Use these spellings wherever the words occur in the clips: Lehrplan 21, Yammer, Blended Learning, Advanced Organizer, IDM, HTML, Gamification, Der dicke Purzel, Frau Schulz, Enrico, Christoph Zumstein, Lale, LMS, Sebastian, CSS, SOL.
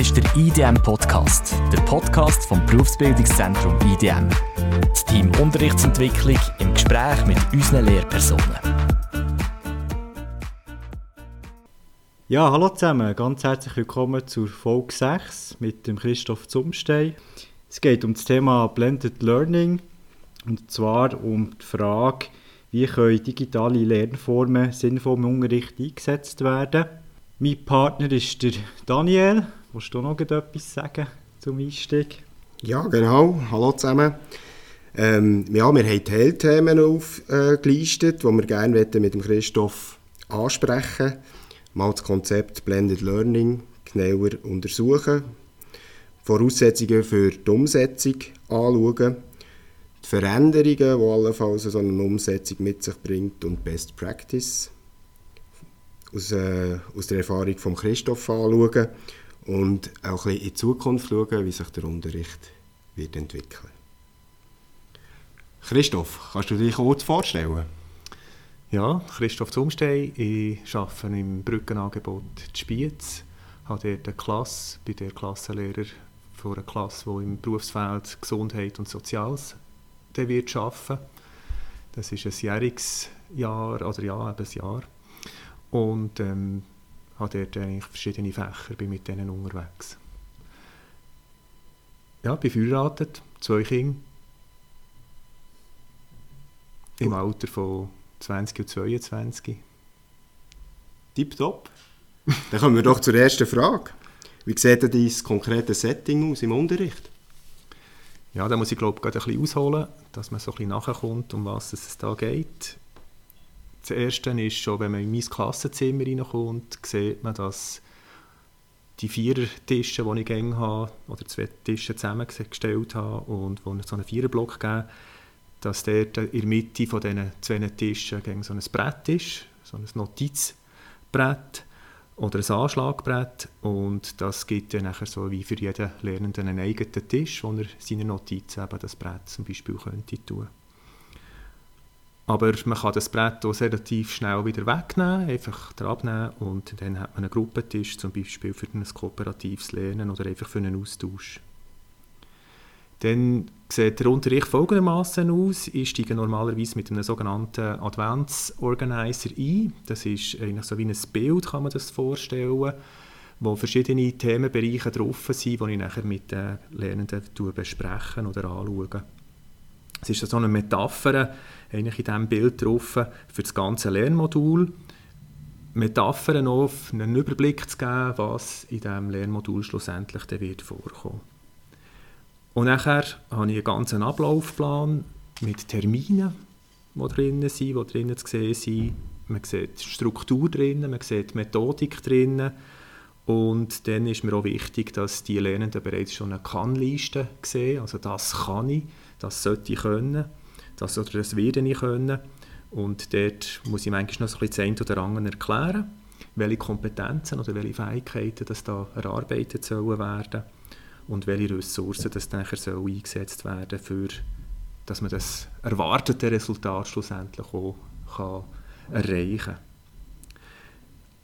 ist der IDM-Podcast, der Podcast vom Berufsbildungszentrum IDM. Das Team Unterrichtsentwicklung im Gespräch mit unseren Lehrpersonen. Ja, hallo zusammen, ganz herzlich willkommen zur Folge 6 mit dem Christoph Zumstein. Es geht um das Thema Blended Learning und zwar um die Frage, wie können digitale Lernformen sinnvoll im Unterricht eingesetzt werden. Mein Partner ist der Daniel. Willst du noch etwas sagen zum Einstieg? Ja, genau. Hallo zusammen. Wir haben Teilthemen aufgelistet, die wir gerne mit dem Christoph ansprechen möchten. Mal das Konzept Blended Learning genauer untersuchen, Voraussetzungen für die Umsetzung anschauen, die Veränderungen, die allenfalls so eine Umsetzung mit sich bringt und Best Practice aus der Erfahrung von Christoph anschauen und auch ein bisschen in die Zukunft schauen, wie sich der Unterricht wird entwickeln. Christoph, kannst du dich kurz vorstellen? Ja, Christoph Zumstein, ich arbeite im Brückenangebot Spiez. Ich habe dort eine Klasse, bin der Klassenlehrer von einer Klasse, die im Berufsfeld Gesundheit und Soziales wird arbeiten. Das ist ein jähriges Jahr, oder ja, eben ein Jahr. Und habe dort eigentlich verschiedene Fächer, bin mit denen unterwegs. Ja, bin verheiratet, 2 Kinder. Im Alter von 20 und 22. Tipptopp. Dann kommen wir doch zur ersten Frage. Wie sieht denn dein konkrete Setting aus im Unterricht? Ja, da muss ich glaube ich ein bisschen ausholen, dass man so ein bisschen nachkommt, um was es da geht. Das Erste ist schon, wenn man in mein Klassenzimmer reinkommt, sieht man, dass die 4 Tische, die ich gerne habe, oder 2 Tische zusammengestellt habe und wo es so einen 4er-Block gibt, dass dort in der Mitte von diesen 2 Tischen so ein Brett ist, so ein Notizbrett oder ein Anschlagbrett. Und das gibt dann nachher so wie für jeden Lernenden einen eigenen Tisch, wo er seine Notizen eben das Brett zum Beispiel könnte tun. Aber man kann das Brett auch relativ schnell wieder wegnehmen, einfach abnehmen und dann hat man einen Gruppentisch, zum Beispiel für ein kooperatives Lernen oder einfach für einen Austausch. Dann sieht der Unterricht folgendermaßen aus. Ich steige normalerweise mit einem sogenannten Advanced Organizer ein. Das ist eigentlich so wie ein Bild, kann man das vorstellen, wo verschiedene Themenbereiche drauf sind, die ich nachher mit den Lernenden bespreche oder anschaue. Es ist so eine Metapher eigentlich in diesem Bild drauf für das ganze Lernmodul. Metaphern auch, einen Überblick zu geben, was in diesem Lernmodul schlussendlich wird vorkommen. Und nachher habe ich einen ganzen Ablaufplan mit Terminen, die drinnen zu sehen sind. Man sieht die Struktur drinnen, man sieht die Methodik drinnen. Und dann ist mir auch wichtig, dass die Lernenden bereits schon eine Kann-Liste sehen. Also das kann ich, das sollte ich können, das oder das werde ich können. Und dort muss ich manchmal noch ein bisschen das eine oder andere erklären, welche Kompetenzen oder welche Fähigkeiten das da erarbeitet sollen werden. Und welche Ressourcen das nachher so eingesetzt werden soll, dass man das erwartete Resultat schlussendlich auch erreichen kann.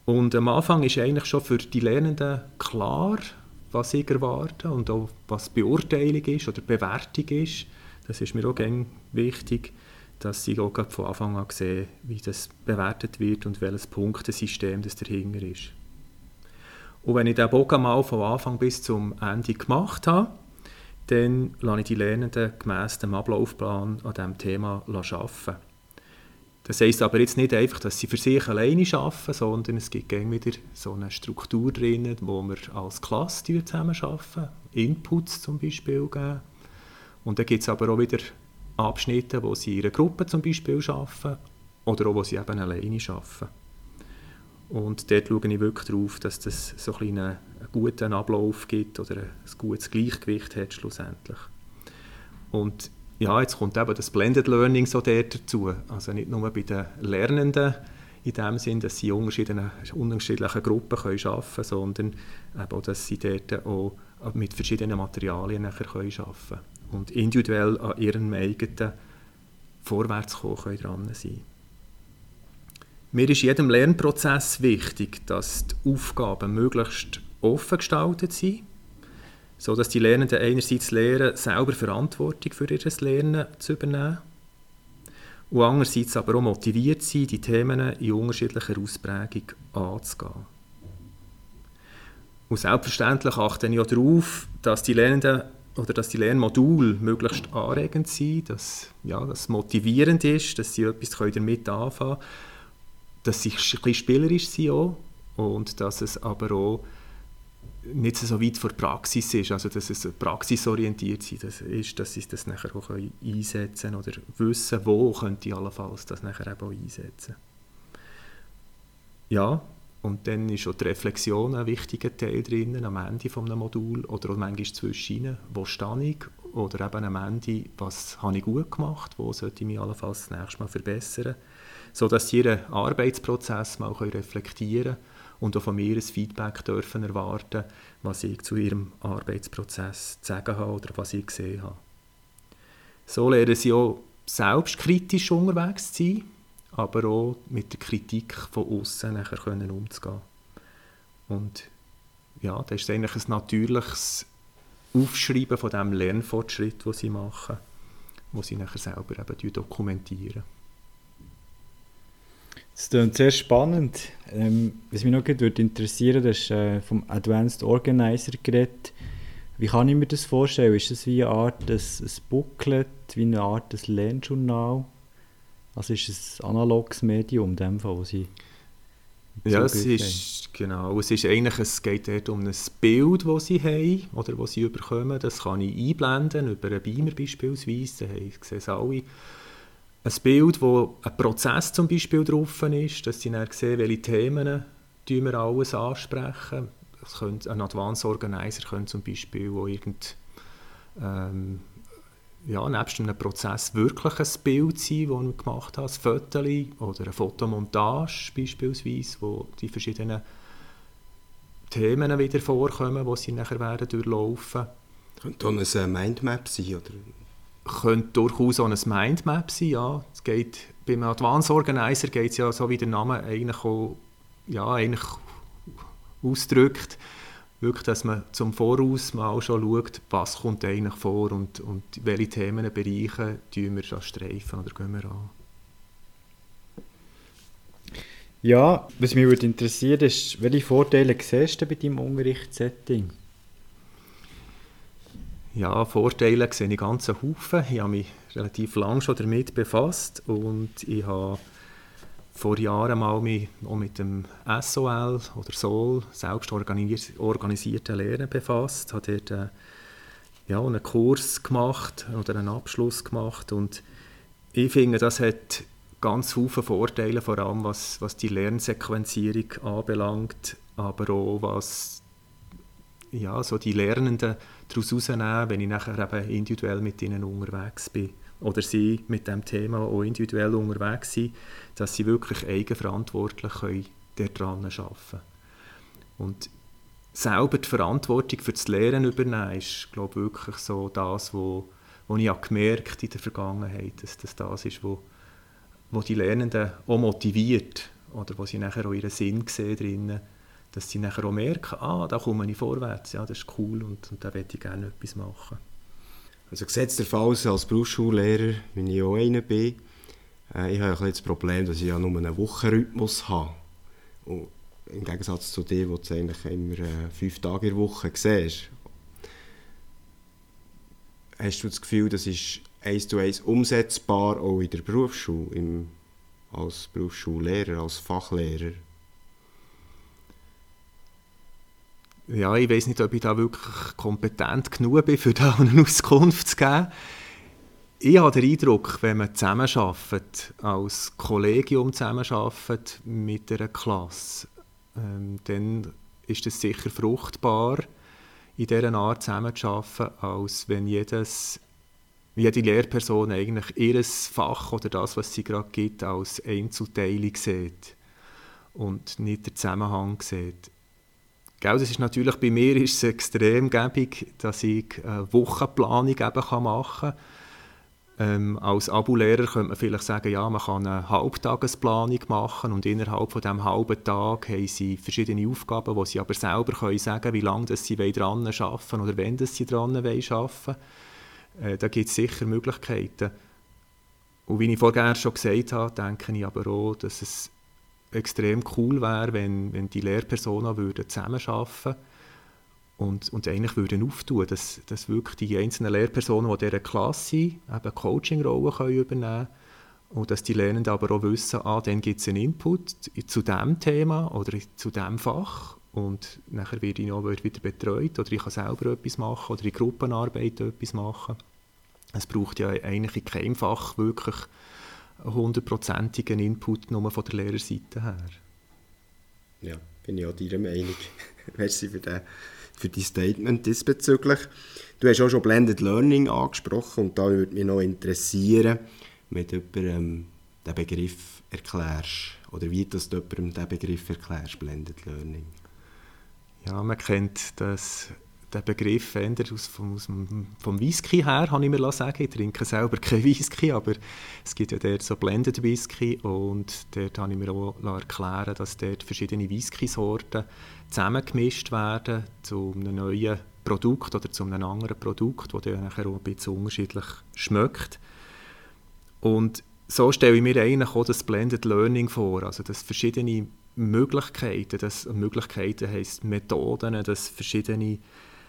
Und am Anfang ist eigentlich schon für die Lernenden klar, was sie erwarten und auch was Beurteilung ist oder Bewertung ist. Das ist mir auch ganz wichtig, dass sie auch von Anfang an sehen, wie das bewertet wird und welches Punktesystem das dahinter ist. Und wenn ich den Bogen mal von Anfang bis zum Ende gemacht habe, dann lasse ich die Lernenden gemäss dem Ablaufplan an diesem Thema arbeiten. Das heisst aber jetzt nicht einfach, dass sie für sich alleine arbeiten, sondern es gibt wieder so eine Struktur drin, wo wir als Klasse zusammenarbeiten, Inputs zum Beispiel geben. Und dann gibt es aber auch wieder Abschnitte, wo sie in einer Gruppe zum Beispiel arbeiten oder auch, wo sie eben alleine arbeiten. Und dort schaue ich wirklich darauf, dass das so einen guten Ablauf gibt oder ein gutes Gleichgewicht hat schlussendlich. Und ja, jetzt kommt eben das Blended Learning so dort dazu. Also nicht nur bei den Lernenden in dem Sinn, dass sie in unterschiedlichen Gruppen arbeiten können, sondern eben auch, dass sie dort auch mit verschiedenen Materialien nachher arbeiten können und individuell an ihrem eigenen Vorwärtskommen dran sein. Mir ist in jedem Lernprozess wichtig, dass die Aufgaben möglichst offen gestaltet sind, sodass die Lernenden einerseits lernen, selber Verantwortung für ihr Lernen zu übernehmen und andererseits aber auch motiviert sind, die Themen in unterschiedlicher Ausprägung anzugehen. Und selbstverständlich achten wir auch darauf, dass die Lernenden oder dass die Lernmodule möglichst anregend sind, dass das motivierend ist, dass sie etwas damit anfangen können, dass sie ein bisschen spielerisch sind auch, und dass es aber auch nicht so weit von der Praxis ist, also dass es praxisorientiert ist, dass sie das nachher auch einsetzen können oder wissen, wo könnte ich allenfalls das nachher eben auch einsetzen. Ja, und dann ist auch die Reflexion ein wichtiger Teil drin, am Ende eines Moduls oder auch manchmal zwischen, wo stehe ich, oder eben am Ende, was habe ich gut gemacht, wo sollte ich mich allenfalls das nächste Mal verbessern, sodass sie ihren Arbeitsprozess mal reflektieren können und auch von mir ein Feedback dürfen erwarten, was ich zu ihrem Arbeitsprozess zu sagen habe oder was ich gesehen habe. So lernen sie auch selbstkritisch unterwegs zu sein, aber auch mit der Kritik von außen nachher können umzugehen. Und ja, das ist eigentlich ein natürliches Aufschreiben von dem Lernfortschritt, den sie machen, den sie nachher selber eben dokumentieren. Das klingt sehr spannend. Was mich noch interessieren würde, ist vom Advanced Organizer geredet. Wie kann ich mir das vorstellen? Ist das wie eine Art ein Booklet, wie eine Art ein Lernjournal? Also ist es ein analoges Medium in dem Fall, wo Sie... Ja, es geht dort um ein Bild, das Sie haben oder das Sie bekommen. Das kann ich einblenden, über einen Beamer beispielsweise. Da sehen es alle. Ein Bild, wo ein Prozess zum Beispiel drauf ist, dass Sie dann sehen, welche Themen wir alles ansprechen. Ein Advanced Organizer könnte zum Beispiel auch nebst einem Prozess wirklich ein Bild sein, das man gemacht hat, ein Foto oder eine Fotomontage beispielsweise, wo die verschiedenen Themen wieder vorkommen, die Sie nachher durchlaufen werden. Könnte auch eine Mindmap sein, oder? Könnte durchaus auch ein Mindmap sein, ja. Es geht, beim Advanced Organizer geht es ja, so wie der Name eigentlich auch, eigentlich ausdrückt, wirklich, dass man zum Voraus mal schon schaut, was kommt eigentlich vor und welche Themenbereiche tun wir schon streifen oder gehen wir an. Ja, was mich würde interessieren ist, welche Vorteile siehst du bei deinem Unterrichtssetting? Ja, Vorteile sehe ich ganz einen Haufen. Ich habe mich relativ lange schon damit befasst und ich habe vor Jahren mal mich auch mit dem SOL oder SOL, selbst organisierten Lehren, befasst. Ich habe dort einen Kurs gemacht oder einen Abschluss gemacht und ich finde, das hat ganz viele Vorteile, vor allem was die Lernsequenzierung anbelangt, aber auch was so die Lernenden daraus herausnehmen, wenn ich nachher eben individuell mit ihnen unterwegs bin. Oder sie mit diesem Thema auch individuell unterwegs sind, dass sie wirklich eigenverantwortlich daran arbeiten können. Und selber die Verantwortung für das Lernen übernehmen ist, glaube ich, wirklich so das, was ich gemerkt in der Vergangenheit, dass das ist, was die Lernenden auch motiviert oder was sie nachher auch ihren Sinn sehen drin, dass sie nachher auch merken, da komme ich vorwärts, ja, das ist cool und da möchte ich gerne etwas machen. Also gesetzt der Fall, als Berufsschullehrer, wenn ich auch einer bin, ich habe ja das Problem, dass ich ja nur einen Wochenrhythmus habe. Und im Gegensatz zu dir, wo du eigentlich immer 5 Tage in der Woche siehst. Hast du das Gefühl, das ist 1:1 umsetzbar, auch in der Berufsschule, als Berufsschullehrer, als Fachlehrer? Ja, ich weiss nicht, ob ich da wirklich kompetent genug bin, für da eine Auskunft zu geben. Ich habe den Eindruck, wenn man zusammenarbeitet, als Kollegium zusammenarbeitet mit einer Klasse, dann ist es sicher fruchtbar, in dieser Art zusammenzuarbeiten, als wenn jede Lehrperson eigentlich ihr Fach oder das, was sie gerade gibt, als Einzelteile sieht und nicht den Zusammenhang sieht. Das ist natürlich, bei mir ist es extrem gäbig, dass ich eine Wochenplanung eben machen kann. Als Abulehrer könnte man vielleicht sagen, ja, man kann eine Halbtagesplanung machen und innerhalb von diesem halben Tag haben sie verschiedene Aufgaben, wo sie aber selber können sagen, wie lange sie daran arbeiten oder wann sie daran arbeiten. Da gibt es sicher Möglichkeiten. Und wie ich vorher schon gesagt habe, denke ich aber auch, dass es extrem cool wäre, wenn die Lehrpersonen zusammenarbeiten würden und eigentlich würden auftun, dass wirklich die einzelnen Lehrpersonen, die in dieser Klasse sind, eben Coaching-Rollen übernehmen können und dass die Lernenden aber auch wissen, dann gibt es einen Input zu diesem Thema oder zu diesem Fach und nachher werde ich noch wieder betreut oder ich kann selber etwas machen oder in Gruppenarbeit etwas machen. Es braucht ja eigentlich in keinem Fach wirklich 100%igen Input nur von der Lehrerseite her. Ja, bin ich auch deiner Meinung. Merci für dein Statement diesbezüglich. Du hast auch schon Blended Learning angesprochen und da würde mich noch interessieren, wenn du jemandem diesen Begriff erklärst oder wie du jemandem diesen Begriff erklärst, Blended Learning. Ja, man kennt das. Der Begriff ändert vom Whisky her, habe ich mir sagen. Ich trinke selber kein Whisky, aber es gibt ja dort so Blended Whisky und dort habe ich mir auch erklären, dass dort verschiedene Whisky-Sorten zusammengemischt werden zu einem neuen Produkt oder zu einem anderen Produkt, das dann auch ein bisschen unterschiedlich schmeckt. Und so stelle ich mir eigentlich auch das Blended Learning vor, also dass verschiedene Möglichkeiten, Möglichkeiten heisst Methoden, dass verschiedene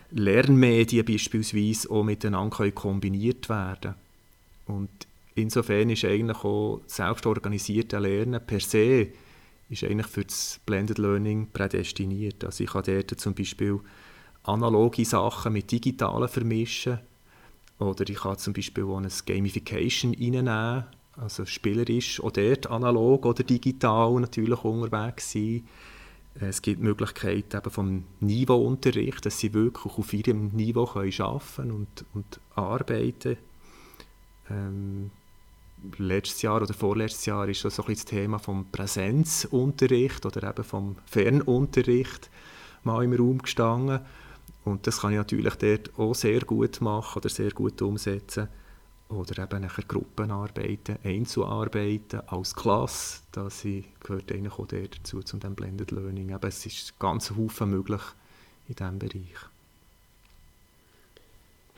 Lernmedien beispielsweise auch miteinander kombiniert werden können. Und insofern ist eigentlich auch selbstorganisiertes Lernen per se ist eigentlich für das Blended Learning prädestiniert. Also ich kann dort zum Beispiel analoge Sachen mit digitalen vermischen oder ich kann zum Beispiel auch eine Gamification reinnehmen, also spielerisch auch dort analog oder digital natürlich unterwegs sein. Es gibt Möglichkeiten eben vom Niveauunterricht, dass sie wirklich auf ihrem Niveau arbeiten können und arbeiten. Letztes Jahr oder vorletztes Jahr ist das so ein bisschen das Thema vom Präsenzunterricht oder eben vom Fernunterricht mal im Raum gestanden. Und das kann ich natürlich dort auch sehr gut machen oder sehr gut umsetzen. Oder eben nachher Gruppenarbeiten, Einzelarbeiten als Klasse, das gehört eigentlich auch dazu, zu dem Blended Learning. Aber es ist ganz Haufen möglich in diesem Bereich.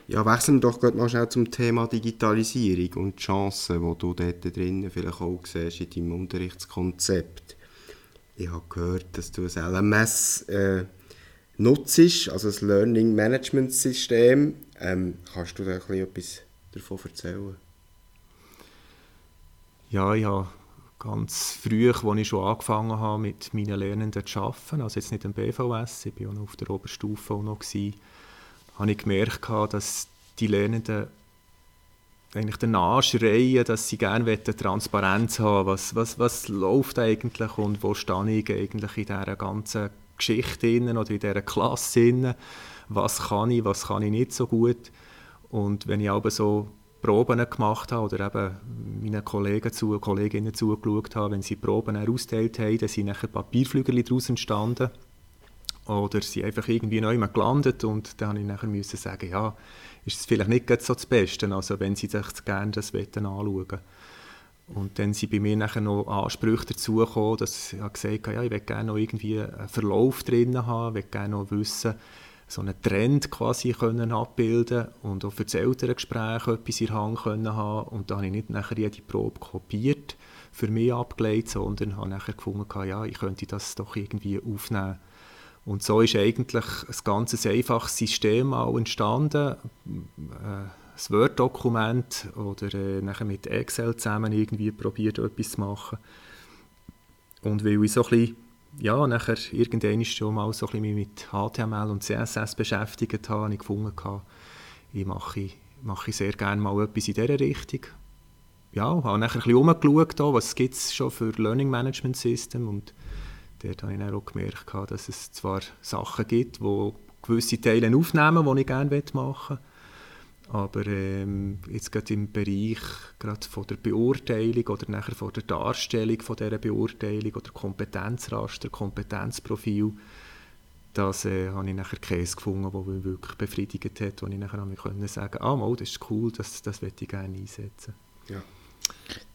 Ja, wechseln wir doch mal schnell zum Thema Digitalisierung und die Chancen, die du dort drin vielleicht auch siehst in deinem Unterrichtskonzept. Ich habe gehört, dass du ein LMS nutzt, also ein Learning Management System. Kannst du da ein bisschen etwas davon erzählen? Ja, ich habe ganz früh, als ich schon angefangen habe, mit meinen Lernenden zu arbeiten, also jetzt nicht im BVS, ich war auch noch auf der Oberstufe, habe ich gemerkt, dass die Lernenden eigentlich danach schreien, dass sie gerne Transparenz haben wollen. Was läuft eigentlich und wo stehe ich eigentlich in dieser ganzen Geschichte oder in dieser Klasse? Was kann ich nicht so gut? Und wenn ich aber so Proben gemacht habe oder eben meinen Kollegen und Kolleginnen zugeschaut habe, wenn sie Proben ausgeteilt haben, dann sind nachher Papierflügel daraus entstanden. Oder sie sind einfach irgendwie neu gelandet und dann musste ich nachher sagen, ja, ist es vielleicht nicht so das Beste, also wenn sie sich gerne das anschauen wollen. Und dann sind bei mir nachher noch Ansprüche dazugekommen, dass ich gesagt habe, ja, ich möchte gerne noch irgendwie einen Verlauf drin haben, ich möchte gerne noch wissen, so einen Trend quasi können abbilden und auch für das Elterngespräch etwas in der Hand können haben. Und da habe ich nicht nachher jede Probe kopiert, für mich abgelegt, sondern habe nachher gefunden, ja, ich könnte das doch irgendwie aufnehmen. Und so ist eigentlich ein ganz einfaches System auch entstanden. Das Word-Dokument oder nachher mit Excel zusammen irgendwie probiert, etwas zu machen. Und weil ich so ein bisschen nachher irgendwann schon mal so ein bisschen mit HTML und CSS beschäftigt habe, ich gefunden, ich mache sehr gerne mal etwas in dieser Richtung. Ja, ich habe nachher ein bisschen umgeschaut, was gibt es schon für Learning Management System, und dort habe ich dann auch gemerkt, dass es zwar Sachen gibt, die gewisse Teile aufnehmen, die ich gerne machen möchte, aber jetzt gerade im Bereich gerade von der Beurteilung oder nachher von der Darstellung von dieser Beurteilung oder Kompetenzraster, Kompetenzprofil, das habe ich nachher Käse gefunden, der mich wirklich befriedigt hat, wo ich nachher konnte sagen, ah, mal, das ist cool, das möchte ich gerne einsetzen. Ja.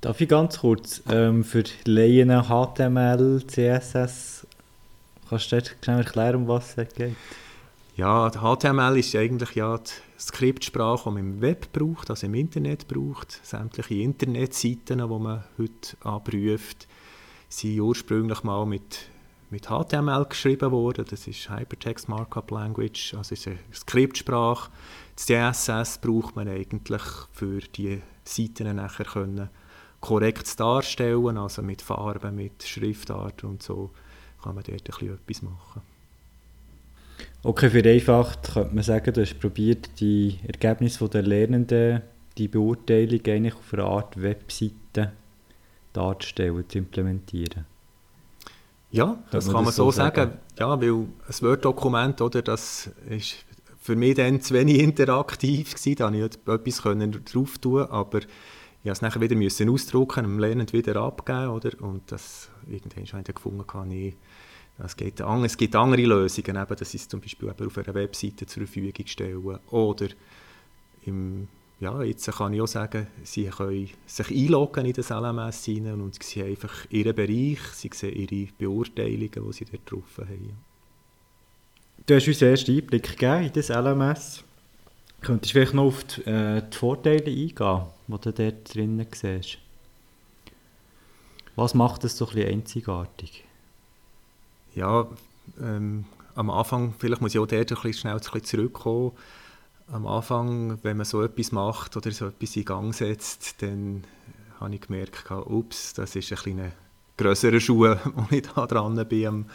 Darf ich ganz kurz für Laien HTML, CSS, kannst du genau erklären, um was es geht? Ja, HTML ist eigentlich ja die Skriptsprache, die man im Web braucht, also im Internet braucht. Sämtliche Internetseiten, die man heute abruft, sind ursprünglich mal mit HTML geschrieben worden. Das ist Hypertext Markup Language, also ist eine Skriptsprache. Das CSS braucht man eigentlich für die Seiten nachher können korrekt darstellen, also mit Farben, mit Schriftart und so kann man dort ein bisschen etwas machen. Okay, für einfach könnte man sagen, du hast probiert, die Ergebnisse der Lernenden, die Beurteilung eigentlich auf eine Art Webseite darzustellen, zu implementieren. Ja, das kann man so sagen. Ja, weil ein Word-Dokument, oder, das ist für mich dann zu wenig interaktiv gewesen, da konnte ich etwas drauf tun, aber ich musste es nachher wieder ausdrucken, dem Lernenden wieder abgeben, oder? Und das irgendwann habe ich dann gefunden, es gibt andere Lösungen, eben, das ist zum Beispiel auf einer Webseite zur Verfügung stellen. Oder jetzt kann ich auch sagen, sie können sich einloggen in das LMS rein und sie haben einfach ihren Bereich, sie sehen ihre Beurteilungen, die sie dort drauf haben. Du hast uns den ersten Einblick gegeben in das LMS. Könntest du vielleicht noch auf die Vorteile eingehen, die du dort drinnen siehst? Was macht das so ein bisschen einzigartig? Ja, am Anfang, vielleicht muss ich auch dort schnell zurückkommen, am Anfang, wenn man so etwas macht oder so etwas in Gang setzt, dann habe ich gemerkt, das ist ein bisschen grösserer Schuh, wo ich da dran bin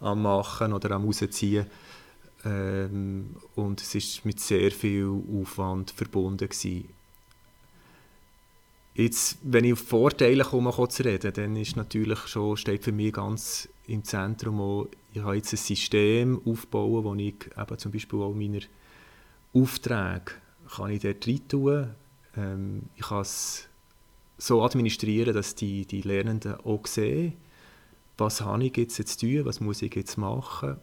am Machen oder am Rausziehen. Und es ist mit sehr viel Aufwand verbunden gewesen. Jetzt, wenn ich auf Vorteile komme, zu reden, dann ist natürlich schon, steht für mich ganz im Zentrum auch, ich habe jetzt ein System aufbauen, wo ich eben zum Beispiel auch meine Aufträge kann ich dort rein tun. Ich kann es so administrieren, dass die Lernenden auch sehen, was habe ich jetzt zu tun, was muss ich jetzt machen,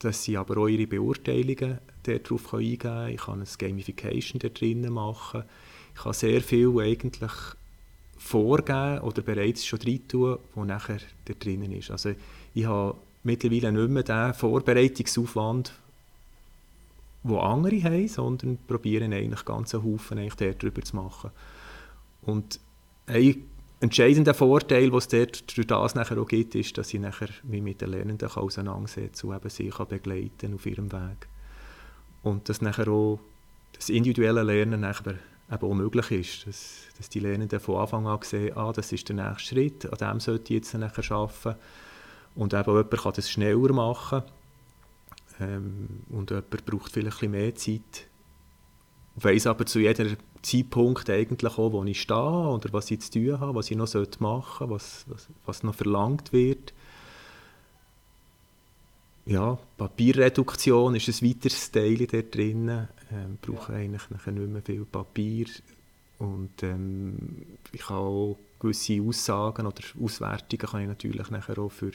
dass sie aber auch ihre Beurteilungen darauf eingeben können. Ich kann eine Gamification da drinnen machen. Ich kann sehr viel eigentlich vorgeben oder bereits schon rein tun, was nachher da drinnen ist. Also ich habe mittlerweile nicht mehr den Vorbereitungsaufwand, den andere haben, sondern probieren eigentlich ganzen Haufen eigentlich darüber zu machen. Und ein entscheidender Vorteil, den es dort durch das nachher auch gibt, ist, dass ich nachher mich mit den Lernenden auseinandersetzen kann und eben sie begleiten kann auf ihrem Weg. Und dass nachher auch das individuelle Lernen nachher eben auch möglich ist, dass die Lernenden von Anfang an sehen, das ist der nächste Schritt, an dem sollte ich jetzt nachher arbeiten. Und eben jemand kann das schneller machen und jemand braucht vielleicht ein bisschen mehr Zeit. Ich weiss aber zu jedem Zeitpunkt eigentlich auch, wo ich stehe oder was ich zu tun habe, was ich noch machen sollte, was noch verlangt wird. Ja, Papierreduktion ist ein weiteres Teil da drin. Brauche eigentlich nachher nicht mehr viel Papier. Und ich kann auch gewisse Aussagen oder Auswertungen kann ich natürlich nachher auch für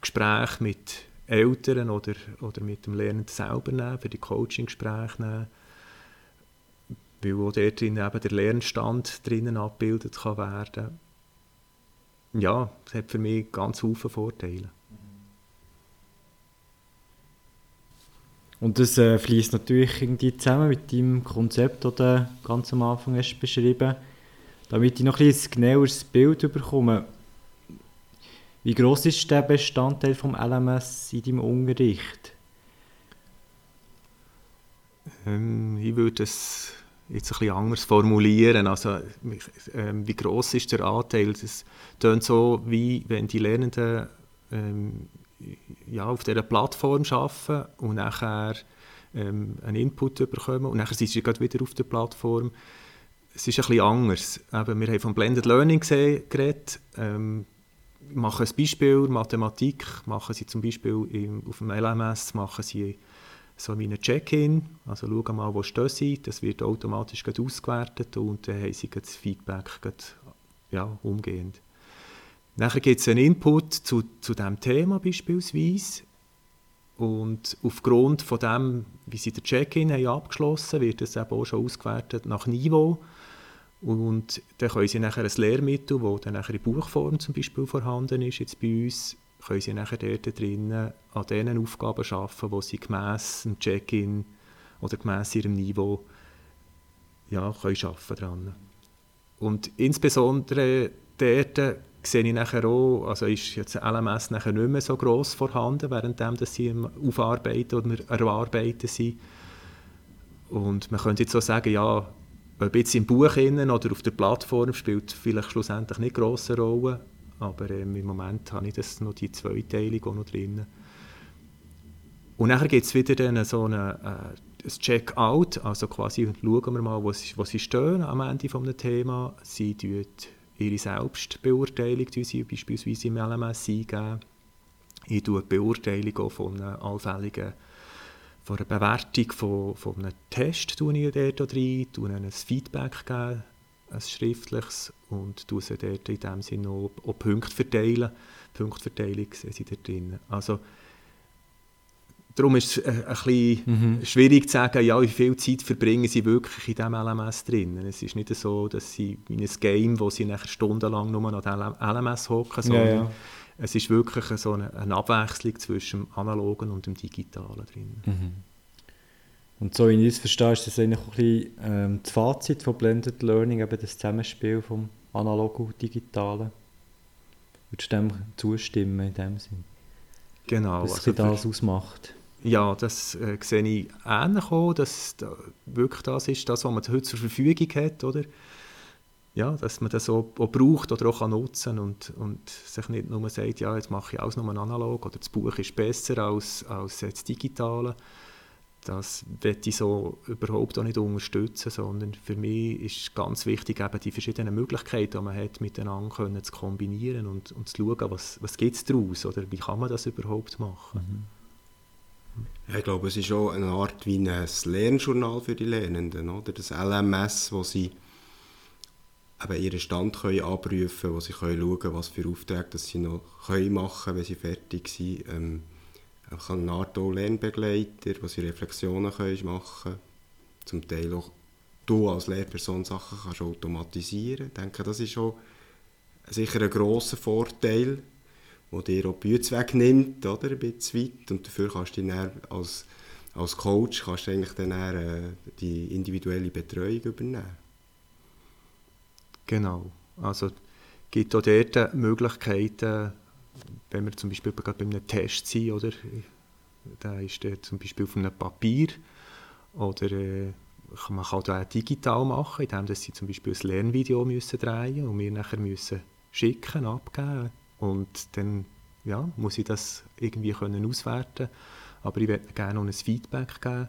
Gespräche mit Eltern oder mit dem Lernenden selber nehmen, für die Coaching-Gespräche nehmen. Weil auch dort drin eben der Lernstand drinnen abgebildet kann werden. Ja, das hat für mich ganz viele Vorteile. Und das fließt natürlich irgendwie zusammen mit deinem Konzept, das du ganz am Anfang hast beschrieben. Damit ich noch ein genaueres Bild bekomme, wie gross ist der Bestandteil des LMS in deinem Unterricht? Ich würde es jetzt ein bisschen anders formulieren. Also, wie gross ist der Anteil? Das klingt so, wie wenn die Lernenden auf dieser Plattform arbeiten und nachher einen Input bekommen und nachher sind sie gerade wieder auf der Plattform. Es ist ein bisschen anders. Eben, wir haben von Blended Learning geredet. Machen ein Beispiel Mathematik, machen sie zum Beispiel auf dem LMS, machen sie so wie einen Check-in, also schauen mal, wo stehen sie, das wird automatisch ausgewertet und dann haben sie das Feedback umgehend. Nachher gibt es einen Input zu diesem Thema beispielsweise Und aufgrund von dem, wie sie den Check-in haben abgeschlossen, wird es eben auch schon ausgewertet nach Niveau. Und dann können sie nachher ein Lehrmittel, das dann nachher in Buchform zum Beispiel vorhanden ist, jetzt bei uns, können sie nachher dort drinnen an diesen Aufgaben arbeiten, die sie gemäss dem Check-in oder gemäss ihrem Niveau können arbeiten dran. Und insbesondere dort sehe ich nachher auch, also ist jetzt LMS nachher nicht mehr so gross vorhanden, währenddem sie am Aufarbeiten oder Erarbeiten sind. Und man könnte jetzt so sagen, ja, ob jetzt im Buch innen oder auf der Plattform spielt vielleicht schlussendlich nicht grosse Rolle, aber im Moment habe ich das noch die Zweiteilung auch noch drin. Und nachher gibt es wieder dann so ein Check-out, also quasi schauen wir mal, wo sie stehen am Ende eines Themas. Sie tun ihre Selbstbeurteilung, die sie beispielsweise im LMS eingeben. Ich tue die Beurteilung auch von einer allfälligen von einer Bewertung von einem Test tue ich dort rein, tue ihnen ein Feedback geben, ein schriftliches, und tue sie dort in dem Sinne auch Punkte verteilen. Punktverteilung sind sie dort drin. Also, darum ist es ein bisschen schwierig zu sagen, ja, wie viel Zeit verbringen sie wirklich in diesem LMS drin. Es ist nicht so, dass sie in einem Game, wo sie nachher stundenlang nur an dem LMS hocken, sondern es ist wirklich so eine Abwechslung zwischen dem Analogen und dem Digitalen drin. Mhm. Und so, wie ich das verstehe, ist das eigentlich ein bisschen, das Fazit von Blended Learning, eben das Zusammenspiel vom Analogen und Digitalen. Würdest du dem zustimmen in dem Sinn? Genau. Was also das ausmacht? Ja, das sehe ich ähnlich auch, dass wirklich das ist, das, was man heute zur Verfügung hat, oder? Ja, dass man das auch braucht oder auch nutzen kann und sich nicht nur sagt, ja, jetzt mache ich alles nur analog oder das Buch ist besser als das Digitale. Das möchte ich so überhaupt auch nicht unterstützen, sondern für mich ist ganz wichtig, eben die verschiedenen Möglichkeiten, die man hat, miteinander können, zu kombinieren und zu schauen, was gibt es daraus oder wie kann man das überhaupt machen. Ja, ich glaube, es ist auch eine Art wie ein Lernjournal für die Lernenden, oder? Das LMS, wo sie eben ihren Stand können abrufen können, wo sie können schauen können, was für Aufträge dass sie noch machen können, wenn sie fertig sind. Ich habe eine Art Lernbegleiter, wo sie Reflexionen machen können. Zum Teil auch du als Lehrperson Sachen kannst automatisieren. Ich denke, das ist auch sicher ein grosser Vorteil, der dir auch die Bütze wegnimmt, oder? Ein bisschen weit. Und dafür kannst du dann als Coach kannst du eigentlich dann die individuelle Betreuung übernehmen. Genau. Also es gibt auch dort Möglichkeiten, wenn wir zum Beispiel gerade bei einem Test sind, oder? Da ist der zum Beispiel auf einem Papier. Oder man kann das auch digital machen, indem sie zum Beispiel ein Lernvideo müssen drehen und wir nachher müssen schicken, abgeben. Und dann muss ich das irgendwie können auswerten können. Aber ich möchte gerne noch ein Feedback geben.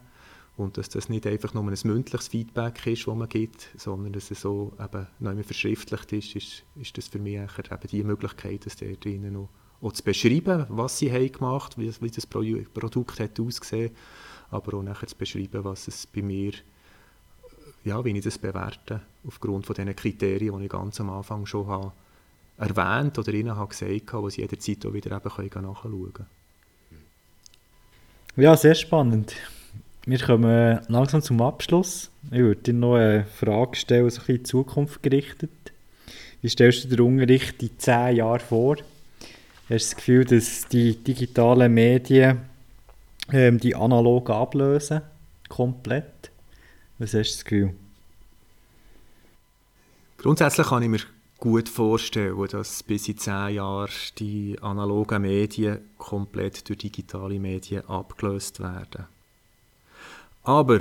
Und dass das nicht einfach nur ein mündliches Feedback ist, das man gibt, sondern dass es so eben nicht mehr verschriftlicht ist das für mich eben die Möglichkeit, dass der drinnen noch auch zu beschreiben, was sie haben gemacht haben, wie das Produkt hat ausgesehen, aber auch nachher zu beschreiben, was es bei mir, wie ich das bewerte, aufgrund von diesen Kriterien, die ich ganz am Anfang schon habe erwähnt oder ihnen habe gesagt habe, die sie jederzeit auch wieder eben nachschauen können. Ja, sehr spannend. Wir kommen langsam zum Abschluss. Ich würde dir noch eine Frage stellen, so ein bisschen in die Zukunft gerichtet. Wie stellst du dir den Unterricht in 10 Jahren vor? Hast du das Gefühl, dass die digitalen Medien die analogen ablösen? Komplett? Was hast du das Gefühl? Grundsätzlich kann ich mir gut vorstellen, dass bis in 10 Jahren die analogen Medien komplett durch digitale Medien abgelöst werden. Aber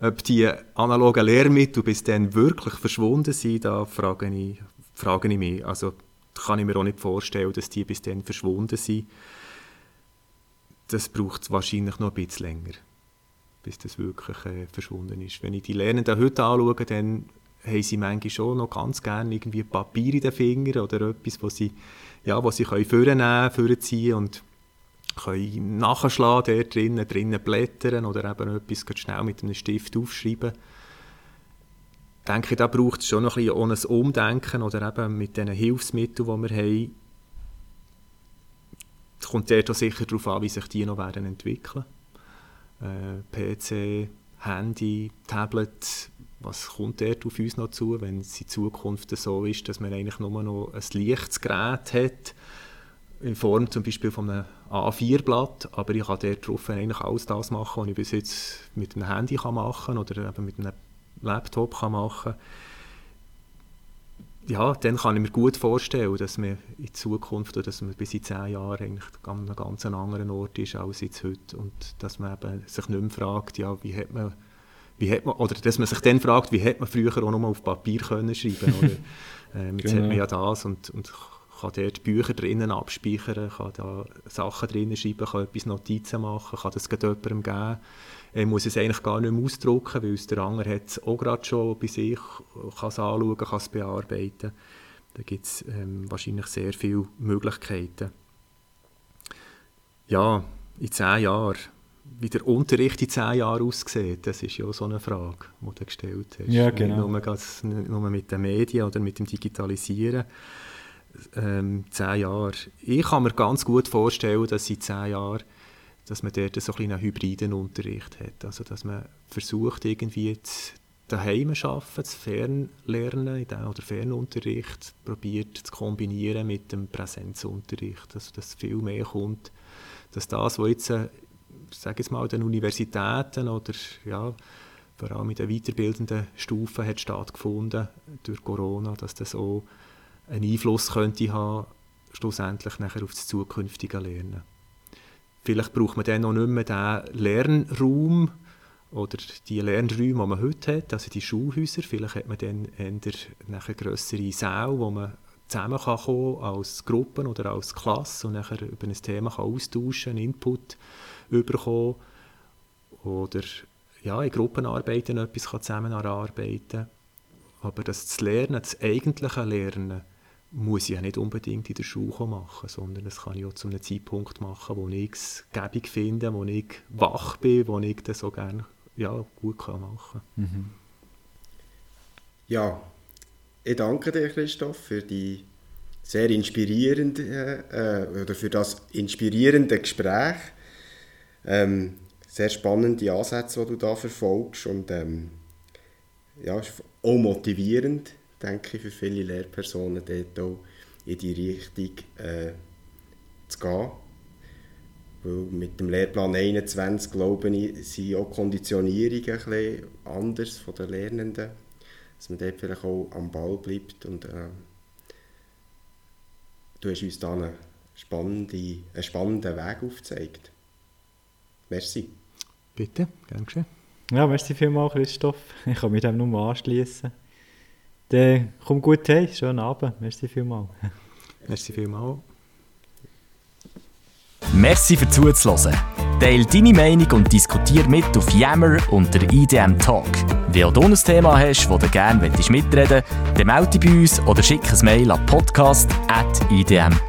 ob die analogen Lehrmittel bis dann wirklich verschwunden sind, da frage ich mich. Also kann ich mir auch nicht vorstellen, dass die bis dann verschwunden sind. Das braucht wahrscheinlich noch ein bisschen länger, bis das wirklich verschwunden ist. Wenn ich die Lernenden heute anschaue, dann haben sie manchmal schon noch ganz gerne irgendwie Papier in den Fingern oder etwas, was sie vorziehen und können nachschlagen, dort drinnen blättern oder eben etwas schnell mit einem Stift aufschreiben. Ich denke, da braucht es schon noch ein bisschen Umdenken oder eben mit den Hilfsmitteln, die wir haben, Es kommt sehr sicher darauf an, wie sich die noch werden entwickeln. PC, Handy, Tablet, was kommt dort auf uns noch zu, wenn es in Zukunft so ist, dass man eigentlich nur noch ein leichtes Gerät hat, in Form zum Beispiel von einem A4-Blatt, aber ich kann dort drauf eigentlich alles das machen, was ich bis jetzt mit einem Handy machen kann oder eben mit einem Laptop machen kann. Ja, dann kann ich mir gut vorstellen, dass man in Zukunft oder dass man bis in 10 Jahren eigentlich an einem ganz anderen Ort ist als jetzt heute und dass man eben sich nicht mehr fragt, ja, wie hat man, oder dass man sich dann fragt, wie hat man früher auch noch mal auf Papier können schreiben oder jetzt genau. Hat man ja das und kann dort Bücher drinnen abspeichern, kann da Sachen drinnen schreiben, kann etwas Notizen machen, kann das jemandem geben. Ich muss es eigentlich gar nicht mehr ausdrucken, weil es der andere hat es auch gerade schon bei sich, kann es anschauen, kann es bearbeiten. Da gibt es wahrscheinlich sehr viele Möglichkeiten. Ja, in 10 Jahren, wie der Unterricht in 10 Jahren aussieht, das ist ja so eine Frage, die du gestellt hast. Ja, genau. Nicht nur mit den Medien oder mit dem Digitalisieren. 10 Jahre. Ich kann mir ganz gut vorstellen, dass in 10 Jahren dass man dort so einen hybriden Unterricht hat. Also, dass man versucht, irgendwie daheim zu arbeiten, zu Fernlernen oder Fernunterricht probiert zu kombinieren mit dem Präsenzunterricht. Also, dass viel mehr kommt, dass das, was jetzt, sage ich mal, an den Universitäten oder ja, vor allem in den weiterbildenden Stufen hat stattgefunden durch Corona, dass das auch einen Einfluss könnte haben, schlussendlich nachher auf das zukünftige Lernen. Vielleicht braucht man dann noch nicht mehr den Lernraum oder die Lernräume, die man heute hat, also die Schulhäuser. Vielleicht hat man dann eher grössere Säle, wo man zusammenkommen kann als Gruppen oder als Klasse und nachher über ein Thema kann austauschen, Input bekommen oder ja, in Gruppenarbeiten etwas zusammen erarbeiten. Aber das Lernen, das eigentliche Lernen, muss ich ja nicht unbedingt in der Schule machen, sondern das kann ich auch zu einem Zeitpunkt machen, wo ich es gäbig finde, wo ich wach bin, wo ich das so gerne ja, gut machen kann. Mhm. Ja, ich danke dir, Christoph, für die sehr inspirierende oder für das inspirierende Gespräch. Sehr spannende Ansätze, die du da verfolgst und ja, auch motivierend. Denke ich, für viele Lehrpersonen dort auch in die Richtung zu gehen. Weil mit dem Lehrplan 21, glaube ich, sind auch Konditionierungen ein bisschen anders von den Lernenden. Dass man dort vielleicht auch am Ball bleibt. Und, du hast uns da einen spannenden Weg aufgezeigt. Merci. Bitte, gern geschehen. Ja, merci vielmals, Christoph. Ich kann mich dem nur anschliessen. Komm gut heim, schönen Abend. Merci vielmals. Merci vielmals. Merci für zuzuhören. Teile deine Meinung und diskutiere mit auf Yammer unter IDM Talk. Wenn auch du ein Thema hast, das du gerne mitreden möchtest, dann melde dich bei uns oder schick ein Mail an podcast@idm.ch.